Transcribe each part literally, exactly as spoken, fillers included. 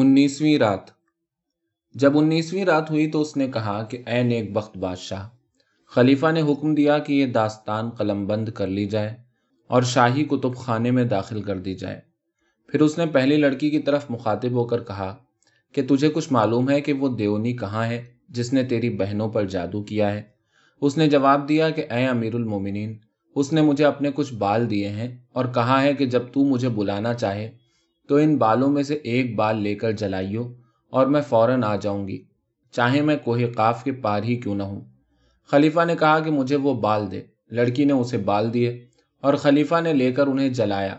انیسویں رات۔ جب انیسویں رات ہوئی تو اس نے کہا کہ اے نیک بخت بادشاہ، خلیفہ نے حکم دیا کہ یہ داستان قلم بند کر لی جائے اور شاہی کتب خانے میں داخل کر دی جائے۔ پھر اس نے پہلی لڑکی کی طرف مخاطب ہو کر کہا کہ تجھے کچھ معلوم ہے کہ وہ دیونی کہاں ہے جس نے تیری بہنوں پر جادو کیا ہے؟ اس نے جواب دیا کہ اے امیر المومنین، اس نے مجھے اپنے کچھ بال دیے ہیں اور کہا ہے کہ جب تو مجھے بلانا چاہے تو ان بالوں میں سے ایک بال لے کر جلائیو اور میں فوراً آ جاؤں گی، چاہے میں کوہ قاف کے پار ہی کیوں نہ ہوں۔ خلیفہ نے کہا کہ مجھے وہ بال دے۔ لڑکی نے اسے بال دیے اور خلیفہ نے لے کر انہیں جلایا۔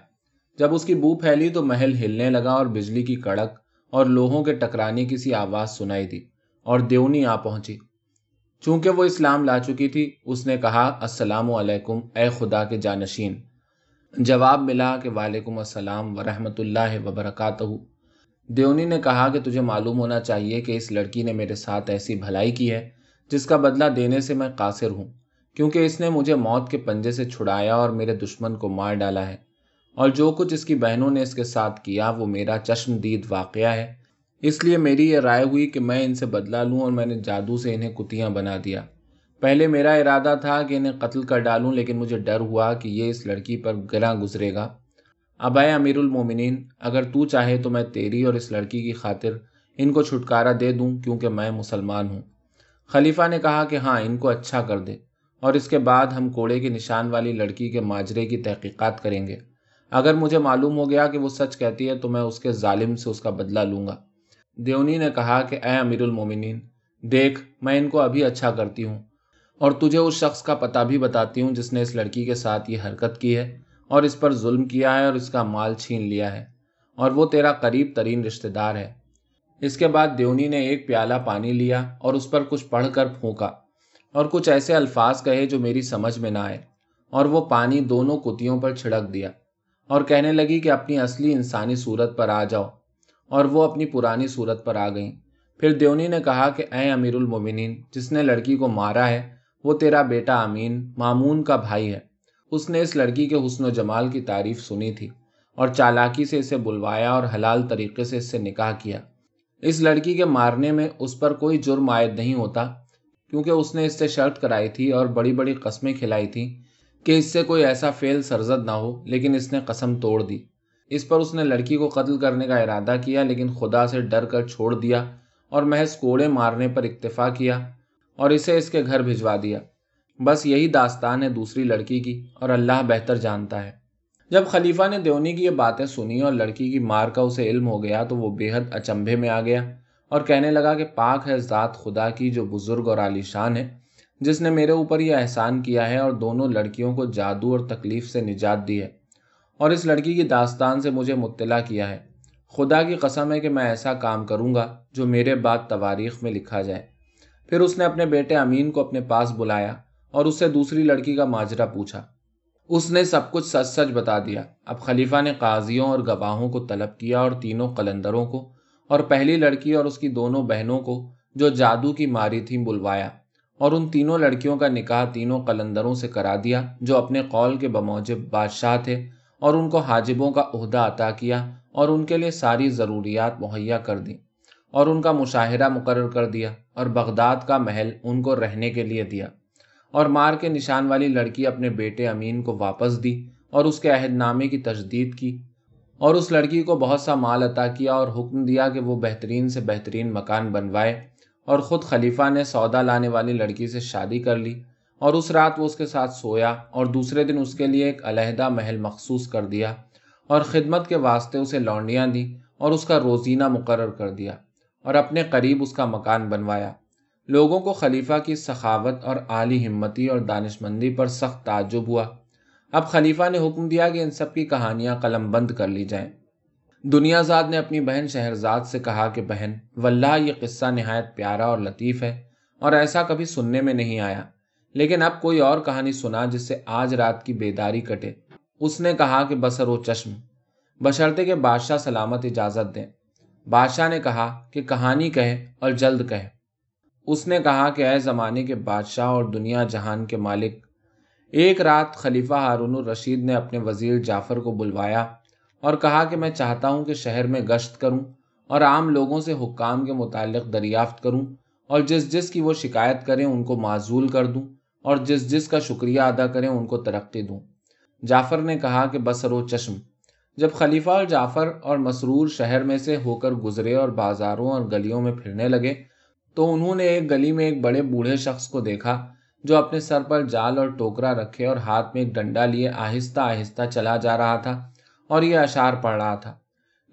جب اس کی بو پھیلی تو محل ہلنے لگا اور بجلی کی کڑک اور لوہوں کے ٹکرانے کی سی آواز سنائی دی اور دیونی آ پہنچی۔ چونکہ وہ اسلام لا چکی تھی، اس نے کہا السلام علیکم اے خدا کے جانشین۔ جواب ملا کہ وعلیکم السلام ورحمۃ اللہ وبرکاتہ۔ دیونی نے کہا کہ تجھے معلوم ہونا چاہیے کہ اس لڑکی نے میرے ساتھ ایسی بھلائی کی ہے جس کا بدلہ دینے سے میں قاصر ہوں، کیونکہ اس نے مجھے موت کے پنجے سے چھڑایا اور میرے دشمن کو مار ڈالا ہے، اور جو کچھ اس کی بہنوں نے اس کے ساتھ کیا وہ میرا چشم دید واقعہ ہے۔ اس لیے میری یہ رائے ہوئی کہ میں ان سے بدلہ لوں اور میں نے جادو سے انہیں کتیاں بنا دیا۔ پہلے میرا ارادہ تھا کہ انہیں قتل کر ڈالوں، لیکن مجھے ڈر ہوا کہ یہ اس لڑکی پر گراں گزرے گا۔ اب اے امیر المومنین، اگر تو چاہے تو میں تیری اور اس لڑکی کی خاطر ان کو چھٹکارا دے دوں، کیونکہ میں مسلمان ہوں۔ خلیفہ نے کہا کہ ہاں، ان کو اچھا کر دے، اور اس کے بعد ہم کوڑے کے نشان والی لڑکی کے ماجرے کی تحقیقات کریں گے۔ اگر مجھے معلوم ہو گیا کہ وہ سچ کہتی ہے تو میں اس کے ظالم سے اس کا بدلہ لوں گا۔ دیونی نے کہا کہ اے امیر المومنین، دیکھ، میں ان کو ابھی اچھا کرتی ہوں اور تجھے اس شخص کا پتہ بھی بتاتی ہوں جس نے اس لڑکی کے ساتھ یہ حرکت کی ہے اور اس پر ظلم کیا ہے اور اس کا مال چھین لیا ہے، اور وہ تیرا قریب ترین رشتہ دار ہے۔ اس کے بعد دیونی نے ایک پیالہ پانی لیا اور اس پر کچھ پڑھ کر پھونکا اور کچھ ایسے الفاظ کہے جو میری سمجھ میں نہ آئے، اور وہ پانی دونوں کتیوں پر چھڑک دیا اور کہنے لگی کہ اپنی اصلی انسانی صورت پر آ جاؤ، اور وہ اپنی پرانی صورت پر آ گئیں۔ پھر دیونی نے کہا کہ اے امیر المومنین، جس نے لڑکی کو مارا ہے وہ تیرا بیٹا امین، مامون کا بھائی ہے۔ اس نے اس لڑکی کے حسن و جمال کی تعریف سنی تھی اور چالاکی سے اسے بلوایا اور حلال طریقے سے اس سے نکاح کیا۔ اس لڑکی کے مارنے میں اس پر کوئی جرم عائد نہیں ہوتا، کیونکہ اس نے اس سے شرط کرائی تھی اور بڑی بڑی قسمیں کھلائی تھیں کہ اس سے کوئی ایسا فعل سرزد نہ ہو، لیکن اس نے قسم توڑ دی۔ اس پر اس نے لڑکی کو قتل کرنے کا ارادہ کیا، لیکن خدا سے ڈر کر چھوڑ دیا اور محض کوڑے مارنے پر اکتفا کیا اور اسے اس کے گھر بھجوا دیا۔ بس یہی داستان ہے دوسری لڑکی کی، اور اللہ بہتر جانتا ہے۔ جب خلیفہ نے دیونی کی یہ باتیں سنی اور لڑکی کی مار کا اسے علم ہو گیا تو وہ بے حد اچنبھے میں آ گیا اور کہنے لگا کہ پاک ہے ذات خدا کی جو بزرگ اور عالیشان ہے، جس نے میرے اوپر یہ احسان کیا ہے اور دونوں لڑکیوں کو جادو اور تکلیف سے نجات دی ہے اور اس لڑکی کی داستان سے مجھے مطلع کیا ہے۔ خدا کی قسم ہے کہ میں ایسا کام کروں گا جو میرے بعد تواریخ میں لکھا جائے۔ پھر اس نے اپنے بیٹے امین کو اپنے پاس بلایا اور اس سے دوسری لڑکی کا ماجرا پوچھا۔ اس نے سب کچھ سچ سچ بتا دیا۔ اب خلیفہ نے قاضیوں اور گواہوں کو طلب کیا اور تینوں قلندروں کو اور پہلی لڑکی اور اس کی دونوں بہنوں کو جو جادو کی ماری تھیں بلوایا، اور ان تینوں لڑکیوں کا نکاح تینوں قلندروں سے کرا دیا جو اپنے قول کے بموجب بادشاہ تھے، اور ان کو حاجبوں کا عہدہ عطا کیا اور ان کے لیے ساری ضروریات مہیا کر دیں، اور ان کا مشاہرہ مقرر کر دیا اور بغداد کا محل ان کو رہنے کے لیے دیا، اور مار کے نشان والی لڑکی اپنے بیٹے امین کو واپس دی اور اس کے عہد نامے کی تجدید کی، اور اس لڑکی کو بہت سا مال عطا کیا اور حکم دیا کہ وہ بہترین سے بہترین مکان بنوائے، اور خود خلیفہ نے سودا لانے والی لڑکی سے شادی کر لی، اور اس رات وہ اس کے ساتھ سویا اور دوسرے دن اس کے لیے ایک علیحدہ محل مخصوص کر دیا، اور خدمت کے واسطے اسے لونڈیاں دیں اور اس کا روزینہ مقرر کر دیا، اور اپنے قریب اس کا مکان بنوایا۔ لوگوں کو خلیفہ کی سخاوت اور عالی ہمتی اور دانشمندی پر سخت تعجب ہوا۔ اب خلیفہ نے حکم دیا کہ ان سب کی کہانیاں قلم بند کر لی جائیں۔ دنیا زاد نے اپنی بہن شہرزاد سے کہا کہ بہن، واللہ یہ قصہ نہایت پیارا اور لطیف ہے اور ایسا کبھی سننے میں نہیں آیا، لیکن اب کوئی اور کہانی سنا جس سے آج رات کی بیداری کٹے۔ اس نے کہا کہ بسر و چشم، بشرطے کہ بادشاہ سلامت اجازت دیں۔ بادشاہ نے کہا کہ کہانی کہے اور جلد کہے۔ اس نے کہا کہ اے زمانے کے بادشاہ اور دنیا جہان کے مالک، ایک رات خلیفہ ہارون الرشید نے اپنے وزیر جعفر کو بلوایا اور کہا کہ میں چاہتا ہوں کہ شہر میں گشت کروں اور عام لوگوں سے حکام کے متعلق دریافت کروں، اور جس جس کی وہ شکایت کریں ان کو معزول کر دوں، اور جس جس کا شکریہ ادا کریں ان کو ترقی دوں۔ جعفر نے کہا کہ بصر و چشم۔ جب خلیفہ اور جعفر اور مسرور شہر میں سے ہو کر گزرے اور بازاروں اور گلیوں میں پھرنے لگے تو انہوں نے ایک گلی میں ایک بڑے بوڑھے شخص کو دیکھا جو اپنے سر پر جال اور ٹوکرا رکھے اور ہاتھ میں ایک ڈنڈا لیے آہستہ آہستہ چلا جا رہا تھا اور یہ اشعار پڑھ رہا تھا۔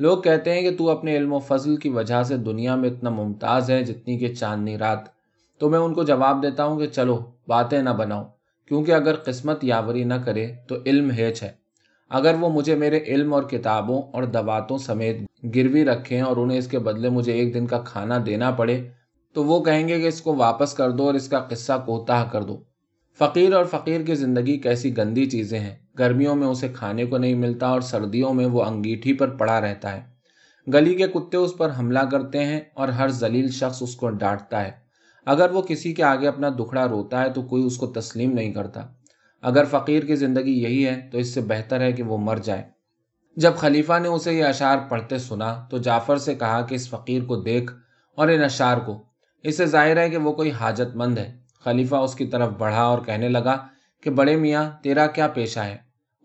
لوگ کہتے ہیں کہ تو اپنے علم و فضل کی وجہ سے دنیا میں اتنا ممتاز ہے جتنی کہ چاندنی رات۔ تو میں ان کو جواب دیتا ہوں کہ چلو باتیں نہ بناؤ، کیونکہ اگر قسمت یاوری نہ کرے تو علم ہیچ ہے۔ اگر وہ مجھے میرے علم اور کتابوں اور دواتوں سمیت گروی رکھیں اور انہیں اس کے بدلے مجھے ایک دن کا کھانا دینا پڑے تو وہ کہیں گے کہ اس کو واپس کر دو اور اس کا قصہ کوتاہ کر دو۔ فقیر اور فقیر کی زندگی کیسی گندی چیزیں ہیں۔ گرمیوں میں اسے کھانے کو نہیں ملتا اور سردیوں میں وہ انگیٹھی پر پڑا رہتا ہے۔ گلی کے کتے اس پر حملہ کرتے ہیں اور ہر ذلیل شخص اس کو ڈانٹتا ہے۔ اگر وہ کسی کے آگے اپنا دکھڑا روتا ہے تو کوئی اس کو تسلیم نہیں کرتا۔ اگر فقیر کی زندگی یہی ہے تو اس سے بہتر ہے کہ وہ مر جائے۔ جب خلیفہ نے اسے یہ اشعار پڑھتے سنا تو جعفر سے کہا کہ اس فقیر کو دیکھ اور ان اشعار کو، اس سے ظاہر ہے کہ وہ کوئی حاجت مند ہے۔ خلیفہ اس کی طرف بڑھا اور کہنے لگا کہ بڑے میاں تیرا کیا پیشہ ہے؟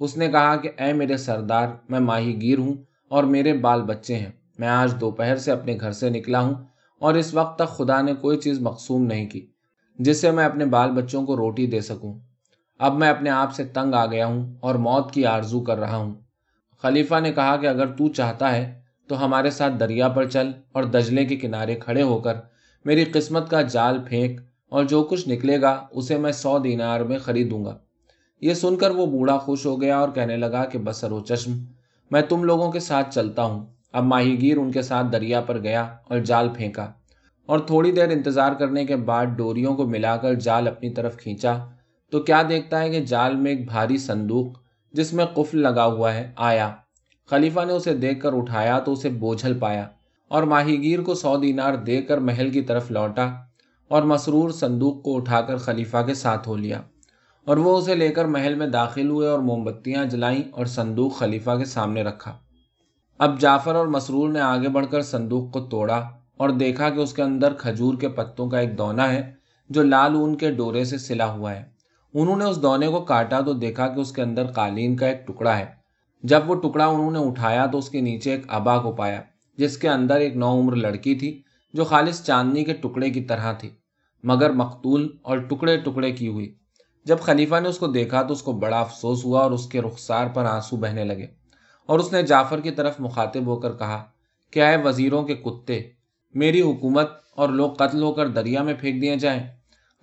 اس نے کہا کہ اے میرے سردار، میں ماہی گیر ہوں اور میرے بال بچے ہیں۔ میں آج دوپہر سے اپنے گھر سے نکلا ہوں اور اس وقت تک خدا نے کوئی چیز مقسوم نہیں کی جس سے میں اپنے بال بچوں کو روٹی دے سکوں۔ اب میں اپنے آپ سے تنگ آ گیا ہوں اور موت کی آرزو کر رہا ہوں۔ خلیفہ نے کہا کہ اگر تو چاہتا ہے تو ہمارے ساتھ دریا پر چل اور دجلے کے کنارے کھڑے ہو کر میری قسمت کا جال پھینک، اور جو کچھ نکلے گا اسے میں سو دینار میں خریدوں گا۔ یہ سن کر وہ بوڑھا خوش ہو گیا اور کہنے لگا کہ بصر و چشم، میں تم لوگوں کے ساتھ چلتا ہوں۔ اب ماہی گیر ان کے ساتھ دریا پر گیا اور جال پھینکا، اور تھوڑی دیر انتظار کرنے کے بعد ڈوریوں کو ملا کر جال اپنی طرف کھینچا تو کیا دیکھتا ہے کہ جال میں ایک بھاری صندوق جس میں قفل لگا ہوا ہے آیا۔ خلیفہ نے اسے دیکھ کر اٹھایا تو اسے بوجھل پایا اور ماہی گیر کو سو دینار دے کر محل کی طرف لوٹا، اور مسرور صندوق کو اٹھا کر خلیفہ کے ساتھ ہو لیا، اور وہ اسے لے کر محل میں داخل ہوئے اور موم بتیاں جلائیں اور صندوق خلیفہ کے سامنے رکھا۔ اب جعفر اور مسرور نے آگے بڑھ کر صندوق کو توڑا اور دیکھا کہ اس کے اندر کھجور کے پتوں کا ایک دونا ہے جو لال اون کے ڈورے سے سلا ہوا ہے۔ انہوں نے اس دونے کو کاٹا تو دیکھا کہ اس کے اندر قالین کا ایک ٹکڑا ہے۔ جب وہ ٹکڑا انہوں نے اٹھایا تو اس کے نیچے ایک ابا کو پایا جس کے اندر ایک نو عمر لڑکی تھی جو خالص چاندنی کے ٹکڑے کی طرح تھی، مگر مقتول اور ٹکڑے ٹکڑے کی ہوئی۔ جب خلیفہ نے اس کو دیکھا تو اس کو بڑا افسوس ہوا اور اس کے رخسار پر آنسو بہنے لگے، اور اس نے جعفر کی طرف مخاطب ہو کر کہا کہ اے وزیروں کے کتے، میری حکومت اور لوگ قتل ہو کر دریا میں پھینک دیے جائیں۔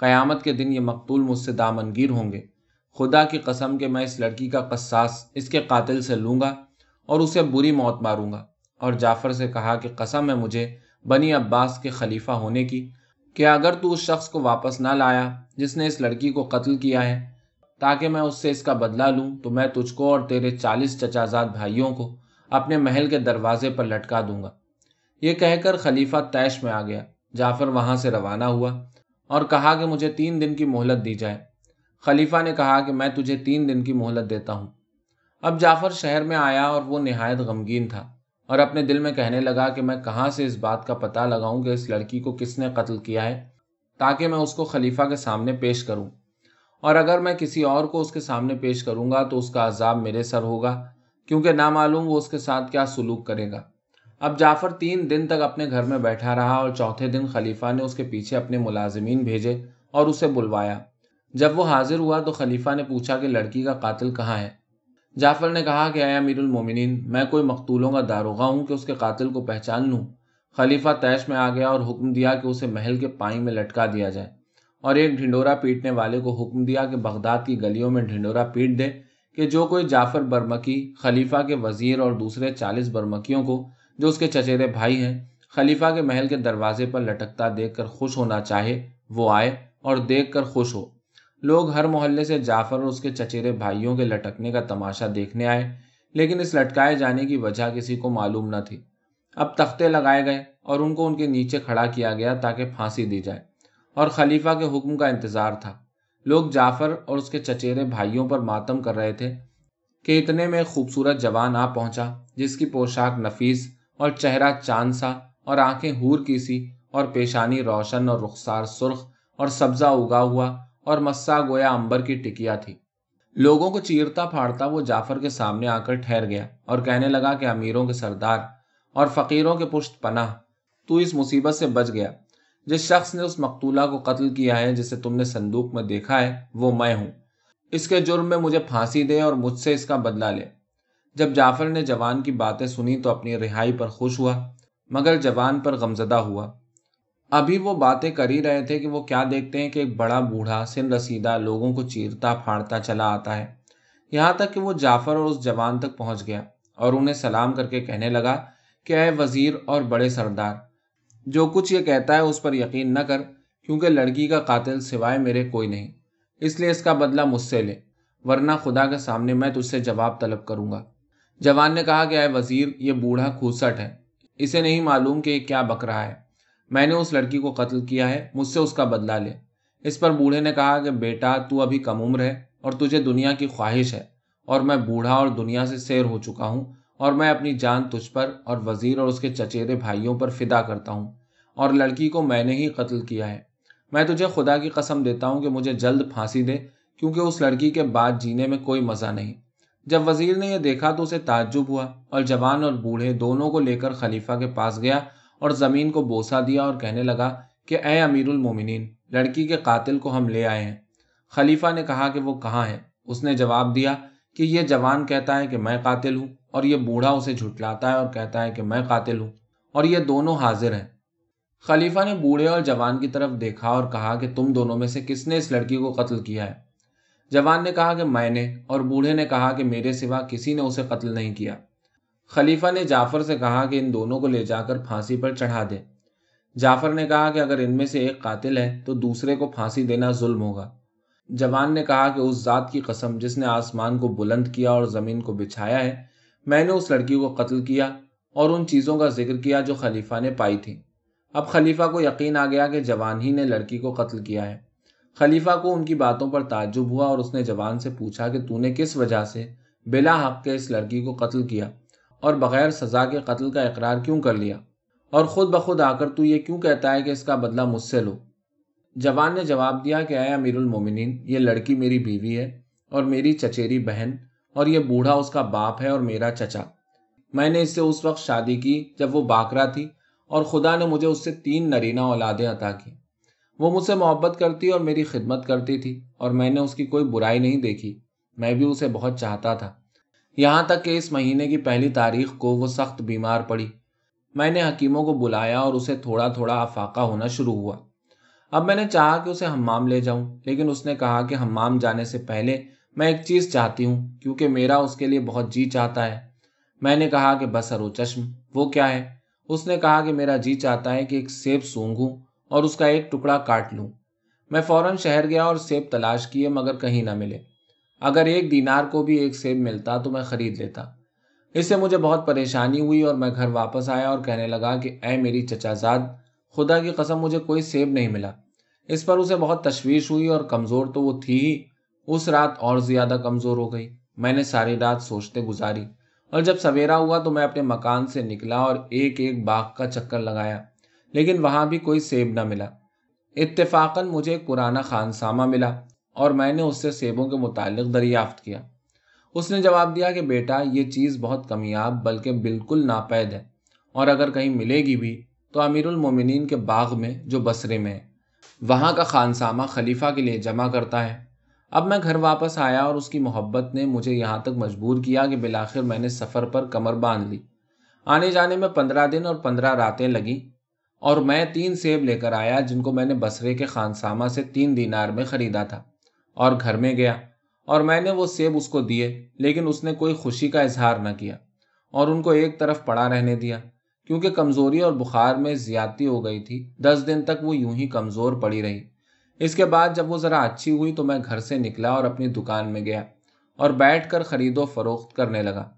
قیامت کے دن یہ مقتول مجھ سے دامنگیر ہوں گے۔ خدا کی قسم کہ میں اس لڑکی کا قصاص اس کے قاتل سے لوں گا اور اسے بری موت ماروں گا۔ اور جعفر سے کہا کہ قسم ہے مجھے بنی عباس کے خلیفہ ہونے کی کہ اگر تو اس شخص کو واپس نہ لایا جس نے اس لڑکی کو قتل کیا ہے تاکہ میں اس سے اس کا بدلہ لوں، تو میں تجھ کو اور تیرے چالیس چچازاد بھائیوں کو اپنے محل کے دروازے پر لٹکا دوں گا۔ یہ کہہ کر خلیفہ طیش میں آ گیا۔ جعفر وہاں سے روانہ ہوا اور کہا کہ مجھے تین دن کی مہلت دی جائے۔ خلیفہ نے کہا کہ میں تجھے تین دن کی مہلت دیتا ہوں۔ اب جعفر شہر میں آیا اور وہ نہایت غمگین تھا اور اپنے دل میں کہنے لگا کہ میں کہاں سے اس بات کا پتہ لگاؤں کہ اس لڑکی کو کس نے قتل کیا ہے تاکہ میں اس کو خلیفہ کے سامنے پیش کروں، اور اگر میں کسی اور کو اس کے سامنے پیش کروں گا تو اس کا عذاب میرے سر ہوگا، کیونکہ نامعلوم وہ اس کے ساتھ کیا سلوک کرے گا۔ اب جعفر تین دن تک اپنے گھر میں بیٹھا رہا، اور چوتھے دن خلیفہ نے اس کے پیچھے اپنے ملازمین بھیجے اور اسے بلوایا۔ جب وہ حاضر ہوا تو خلیفہ نے پوچھا کہ لڑکی کا قاتل کہاں ہے؟ جعفر نے کہا کہ اے امیر المومنین، میں کوئی مقتولوں کا داروغہ ہوں کہ اس کے قاتل کو پہچان لوں۔ خلیفہ طیش میں آ گیا اور حکم دیا کہ اسے محل کے پائیں میں لٹکا دیا جائے، اور ایک ڈھنڈورا پیٹنے والے کو حکم دیا کہ بغداد کی گلیوں میں ڈھنڈورا پیٹ دے کہ جو کوئی جعفر برمکی، خلیفہ کے وزیر اور دوسرے چالیس برمکیوں کو جو اس کے چچیرے بھائی ہیں، خلیفہ کے محل کے دروازے پر لٹکتا دیکھ کر خوش ہونا چاہے وہ آئے اور دیکھ کر خوش ہو۔ لوگ ہر محلے سے جعفر اور اس کے چچیرے بھائیوں کے لٹکنے کا تماشا دیکھنے آئے، لیکن اس لٹکائے جانے کی وجہ کسی کو معلوم نہ تھی۔ اب تختے لگائے گئے اور ان کو ان کے نیچے کھڑا کیا گیا تاکہ پھانسی دی جائے، اور خلیفہ کے حکم کا انتظار تھا۔ لوگ جعفر اور اس کے چچیرے بھائیوں پر ماتم کر رہے تھے کہ اتنے میں خوبصورت جوان آ پہنچا جس کی پوشاک نفیس اور چہرہ چاند سا اور آنکھیں حور کی سی اور پیشانی روشن اور رخسار سرخ اور سبزہ اگا ہوا اور مسا گویا امبر کی ٹکیا تھی۔ لوگوں کو چیرتا پھاڑتا وہ جعفر کے سامنے آ کر ٹھہر گیا اور کہنے لگا کہ امیروں کے سردار اور فقیروں کے پشت پناہ، تو اس مصیبت سے بچ گیا۔ جس شخص نے اس مقتولہ کو قتل کیا ہے جسے تم نے صندوق میں دیکھا ہے وہ میں ہوں، اس کے جرم میں مجھے پھانسی دے اور مجھ سے اس کا بدلہ لے۔ جب جعفر نے جوان کی باتیں سنی تو اپنی رہائی پر خوش ہوا، مگر جوان پر غمزدہ ہوا۔ ابھی وہ باتیں کر ہی رہے تھے کہ وہ کیا دیکھتے ہیں کہ ایک بڑا بوڑھا سن رسیدہ لوگوں کو چیرتا پھاڑتا چلا آتا ہے، یہاں تک کہ وہ جعفر اور اس جوان تک پہنچ گیا اور انہیں سلام کر کے کہنے لگا کہ اے وزیر اور بڑے سردار، جو کچھ یہ کہتا ہے اس پر یقین نہ کر، کیونکہ لڑکی کا قاتل سوائے میرے کوئی نہیں، اس لیے اس کا بدلہ مجھ سے لے، ورنہ خدا کے سامنے میں تجھ سے جواب طلب کروں گا۔ جوان نے کہا کہ اے وزیر، یہ بوڑھا کھوسٹ ہے، اسے نہیں معلوم کہ یہ کیا بک رہا ہے، میں نے اس لڑکی کو قتل کیا ہے، مجھ سے اس کا بدلہ لے۔ اس پر بوڑھے نے کہا کہ بیٹا، تو ابھی کم عمر ہے اور تجھے دنیا کی خواہش ہے، اور میں بوڑھا اور دنیا سے سیر ہو چکا ہوں، اور میں اپنی جان تجھ پر اور وزیر اور اس کے چچیرے بھائیوں پر فدا کرتا ہوں، اور لڑکی کو میں نے ہی قتل کیا ہے۔ میں تجھے خدا کی قسم دیتا ہوں کہ مجھے جلد پھانسی دے، کیونکہ اس لڑکی کے بعد جینے میں کوئی مزہ نہیں۔ جب وزیر نے یہ دیکھا تو اسے تعجب ہوا، اور جوان اور بوڑھے دونوں کو لے کر خلیفہ کے پاس گیا اور زمین کو بوسہ دیا اور کہنے لگا کہ اے امیر المومنین، لڑکی کے قاتل کو ہم لے آئے ہیں۔ خلیفہ نے کہا کہ وہ کہاں ہے؟ اس نے جواب دیا کہ یہ جوان کہتا ہے کہ میں قاتل ہوں، اور یہ بوڑھا اسے جھٹلاتا ہے اور کہتا ہے کہ میں قاتل ہوں، اور یہ دونوں حاضر ہیں۔ خلیفہ نے بوڑھے اور جوان کی طرف دیکھا اور کہا کہ تم دونوں میں سے کس نے اس لڑکی کو قتل کیا ہے؟ جوان نے کہا کہ میں نے، اور بوڑھے نے کہا کہ میرے سوا کسی نے اسے قتل نہیں کیا۔ خلیفہ نے جعفر سے کہا کہ ان دونوں کو لے جا کر پھانسی پر چڑھا دے۔ جعفر نے کہا کہ اگر ان میں سے ایک قاتل ہے تو دوسرے کو پھانسی دینا ظلم ہوگا۔ جوان نے کہا کہ اس ذات کی قسم جس نے آسمان کو بلند کیا اور زمین کو بچھایا ہے، میں نے اس لڑکی کو قتل کیا اور ان چیزوں کا ذکر کیا جو خلیفہ نے پائی تھی۔ اب خلیفہ کو یقین آ گیا کہ جوان ہی نے لڑکی کو قتل کیا ہے۔ خلیفہ کو ان کی باتوں پر تعجب ہوا اور اس نے جوان سے پوچھا کہ تو نے کس وجہ سے بلا حق کے اس لڑکی کو قتل کیا اور بغیر سزا کے قتل کا اقرار کیوں کر لیا، اور خود بخود آ کر تو یہ کیوں کہتا ہے کہ اس کا بدلہ مجھ سے لو؟ جوان نے جواب دیا کہ اے امیر المومنین، یہ لڑکی میری بیوی ہے اور میری چچیری بہن، اور یہ بوڑھا اس کا باپ ہے اور میرا چچا۔ میں نے اس سے اس وقت شادی کی جب وہ باکرا تھی، اور خدا نے مجھے اس سے تین نرینہ اولادیں عطا کی۔ وہ مجھ سے محبت کرتی اور میری خدمت کرتی تھی، اور میں نے اس کی کوئی برائی نہیں دیکھی، میں بھی اسے بہت چاہتا تھا، یہاں تک کہ اس مہینے کی پہلی تاریخ کو وہ سخت بیمار پڑی۔ میں نے حکیموں کو بلایا اور اسے تھوڑا تھوڑا افاقہ ہونا شروع ہوا۔ اب میں نے چاہا کہ اسے حمام لے جاؤں، لیکن اس نے کہا کہ حمام جانے سے پہلے میں ایک چیز چاہتی ہوں، کیونکہ میرا اس کے لیے بہت جی چاہتا ہے۔ میں نے کہا کہ بسر و چشم، وہ کیا ہے؟ اس نے کہا کہ میرا جی چاہتا ہے کہ ایک سیب سونگھوں اور اس کا ایک ٹکڑا کاٹ لوں۔ میں فوراً شہر گیا اور سیب تلاش کیے، مگر کہیں نہ ملے۔ اگر ایک دینار کو بھی ایک سیب ملتا تو میں خرید لیتا۔ اس سے مجھے بہت پریشانی ہوئی اور میں گھر واپس آیا اور کہنے لگا کہ اے میری چچا زاد، خدا کی قسم مجھے کوئی سیب نہیں ملا۔ اس پر اسے بہت تشویش ہوئی، اور کمزور تو وہ تھی ہی، اس رات اور زیادہ کمزور ہو گئی۔ میں نے ساری رات سوچتے گزاری، اور جب سویرا ہوا تو میں اپنے مکان سے نکلا اور ایک ایک باغ کا چکر لگایا، لیکن وہاں بھی کوئی سیب نہ ملا۔ اتفاقاً مجھے ایک پرانا خانسامہ ملا اور میں نے اس سے سیبوں کے متعلق دریافت کیا۔ اس نے جواب دیا کہ بیٹا، یہ چیز بہت کمیاب بلکہ بالکل ناپید ہے، اور اگر کہیں ملے گی بھی تو امیر المومنین کے باغ میں جو بصرے میں ہے، وہاں کا خانسامہ خلیفہ کے لیے جمع کرتا ہے۔ اب میں گھر واپس آیا اور اس کی محبت نے مجھے یہاں تک مجبور کیا کہ بالآخر میں نے سفر پر کمر باندھ لی۔ آنے جانے میں پندرہ دن اور پندرہ راتیں لگیں، اور میں تین سیب لے کر آیا جن کو میں نے بصرے کے خانسامہ سے تین دینار میں خریدا تھا، اور گھر میں گیا اور میں نے وہ سیب اس کو دیے، لیکن اس نے کوئی خوشی کا اظہار نہ کیا اور ان کو ایک طرف پڑا رہنے دیا، کیونکہ کمزوری اور بخار میں زیادتی ہو گئی تھی۔ دس دن تک وہ یوں ہی کمزور پڑی رہی۔ اس کے بعد جب وہ ذرا اچھی ہوئی تو میں گھر سے نکلا اور اپنی دکان میں گیا اور بیٹھ کر خرید و فروخت کرنے لگا۔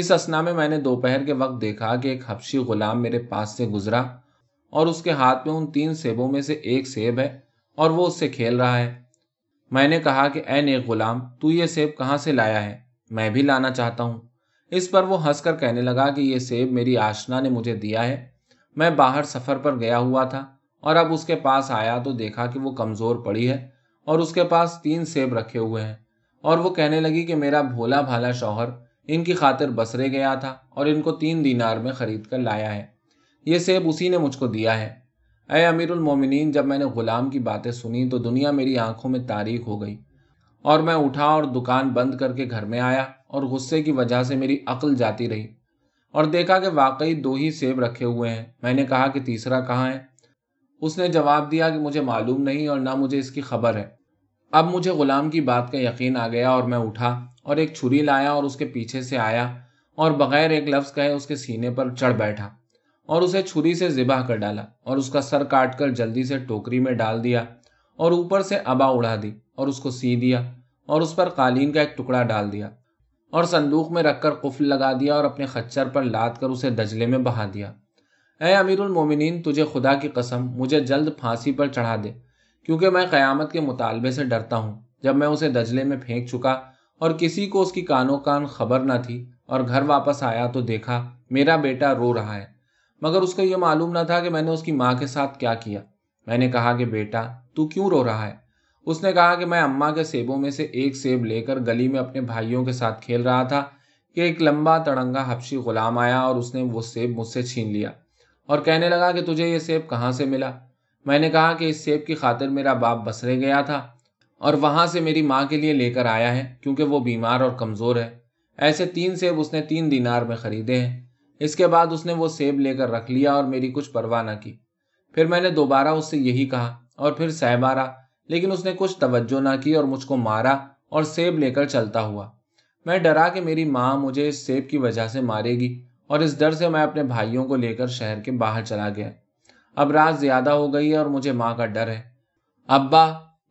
اس اثنا میں میں نے دوپہر کے وقت دیکھا کہ ایک حبشی غلام میرے پاس سے گزرا، اور اس کے ہاتھ میں ان تین سیبوں میں سے ایک سیب ہے، اور وہ اس سے کھیل رہا ہے۔ میں نے کہا کہ اے نیک غلام، تو یہ سیب کہاں سے لایا ہے؟ میں بھی لانا چاہتا ہوں۔ اس پر وہ ہنس کر کہنے لگا کہ یہ سیب میری آشنا نے مجھے دیا ہے، میں باہر سفر پر گیا ہوا تھا اور اب اس کے پاس آیا تو دیکھا کہ وہ کمزور پڑی ہے اور اس کے پاس تین سیب رکھے ہوئے ہیں، اور وہ کہنے لگی کہ میرا بھولا بھالا شوہر ان کی خاطر بسرے گیا تھا اور ان کو تین دینار میں خرید کر لایا ہے، یہ سیب اسی نے مجھ کو دیا ہے۔ اے امیر المومنین، جب میں نے غلام کی باتیں سنی تو دنیا میری آنکھوں میں تاریک ہو گئی، اور میں اٹھا اور دکان بند کر کے گھر میں آیا اور غصے کی وجہ سے میری عقل جاتی رہی، اور دیکھا کہ واقعی دو ہی سیب رکھے ہوئے ہیں۔ میں نے کہا کہ تیسرا کہاں ہے؟ اس نے جواب دیا کہ مجھے معلوم نہیں اور نہ مجھے اس کی خبر ہے۔ اب مجھے غلام کی بات کا یقین آ گیا اور میں اٹھا اور ایک چھری لایا اور اس کے پیچھے سے آیا اور بغیر ایک لفظ کہے اس کے سینے پر چڑھ بیٹھا اور اسے چھری سے ذبح کر ڈالا اور اس کا سر کاٹ کر جلدی سے ٹوکری میں ڈال دیا اور اوپر سے ابا اڑا دی اور اس کو سی دیا اور اس پر قالین کا ایک ٹکڑا ڈال دیا اور صندوق میں رکھ کر قفل لگا دیا اور اپنے خچر پر لاد کر اسے دجلے میں بہا دیا۔ اے امیر المومنین، تجھے خدا کی قسم مجھے جلد پھانسی پر چڑھا دے، کیونکہ میں قیامت کے مطالبے سے ڈرتا ہوں۔ جب میں اسے دجلے میں پھینک چکا اور کسی کو اس کی کانوں کان خبر نہ تھی اور گھر واپس آیا تو دیکھا میرا بیٹا رو رہا ہے، مگر اس کو یہ معلوم نہ تھا کہ میں نے اس کی ماں کے ساتھ کیا کیا۔ میں نے کہا کہ بیٹا تو کیوں رو رہا ہے؟ اس نے کہا کہ میں اماں کے سیبوں میں سے ایک سیب لے کر گلی میں اپنے بھائیوں کے ساتھ کھیل رہا تھا کہ ایک لمبا تڑنگا حبشی غلام آیا اور اس نے وہ سیب مجھ سے چھین لیا اور کہنے لگا کہ تجھے یہ سیب کہاں سے ملا؟ میں نے کہا کہ اس سیب کی خاطر میرا باپ بسرے گیا تھا اور وہاں سے میری ماں کے لیے لے کر آیا ہے، کیونکہ وہ بیمار اور کمزور ہے۔ ایسے تین سیب اس نے تین دینار میں خریدے ہیں۔ اس کے بعد اس نے وہ سیب لے کر رکھ لیا اور میری کچھ پرواہ نہ کی۔ پھر میں نے دوبارہ اس سے یہی کہا اور پھر سہبارہ، لیکن اس نے کچھ توجہ نہ کی اور مجھ کو مارا اور سیب لے کر چلتا ہوا۔ میں ڈرا کہ میری ماں مجھے اس سیب کی وجہ سے مارے گی، اور اس ڈر سے میں اپنے بھائیوں کو لے کر شہر کے باہر چلا گیا۔ اب رات زیادہ ہو گئی ہے اور مجھے ماں کا ڈر ہے۔ ابا،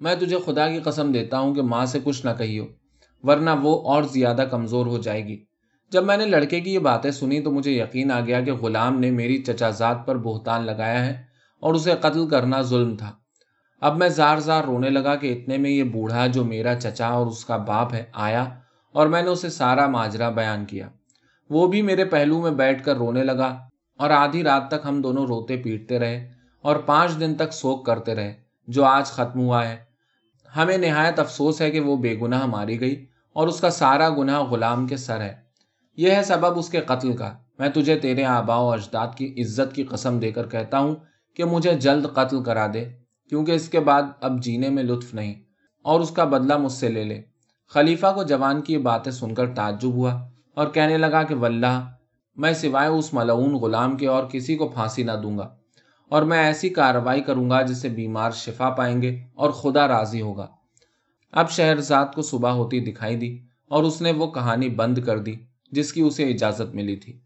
میں تجھے خدا کی قسم دیتا ہوں کہ ماں سے کچھ نہ کہیو، ورنہ وہ اور زیادہ کمزور ہو جائے گی۔ جب میں نے لڑکے کی یہ باتیں سنی تو مجھے یقین آ گیا کہ غلام نے میری چچا زاد پر بہتان لگایا ہے اور اسے قتل کرنا ظلم تھا۔ اب میں زار زار رونے لگا کہ اتنے میں یہ بوڑھا جو میرا چچا اور اس کا باپ ہے آیا اور میں نے اسے سارا ماجرا بیان کیا۔ وہ بھی میرے پہلو میں بیٹھ کر رونے لگا اور آدھی رات تک ہم دونوں روتے پیٹتے رہے اور پانچ دن تک سوگ کرتے رہے، جو آج ختم ہوا ہے۔ ہمیں نہایت افسوس ہے کہ وہ بے گناہ ماری گئی اور اس کا سارا گناہ غلام کے سر ہے۔ یہ ہے سبب اس کے قتل کا۔ میں تجھے تیرے آبا و اجداد کی عزت کی قسم دے کر کہتا ہوں کہ مجھے جلد قتل کرا دے، کیونکہ اس کے بعد اب جینے میں لطف نہیں، اور اس کا بدلہ مجھ سے لے لے۔ خلیفہ کو جوان کی یہ باتیں سن کر تعجب ہوا اور کہنے لگا کہ واللہ میں سوائے اس ملعون غلام کے اور کسی کو پھانسی نہ دوں گا، اور میں ایسی کارروائی کروں گا جس سے بیمار شفا پائیں گے اور خدا راضی ہوگا۔ اب شہرزاد کو صبح ہوتی دکھائی دی اور اس نے وہ کہانی بند کر دی جس کی اسے اجازت ملی تھی۔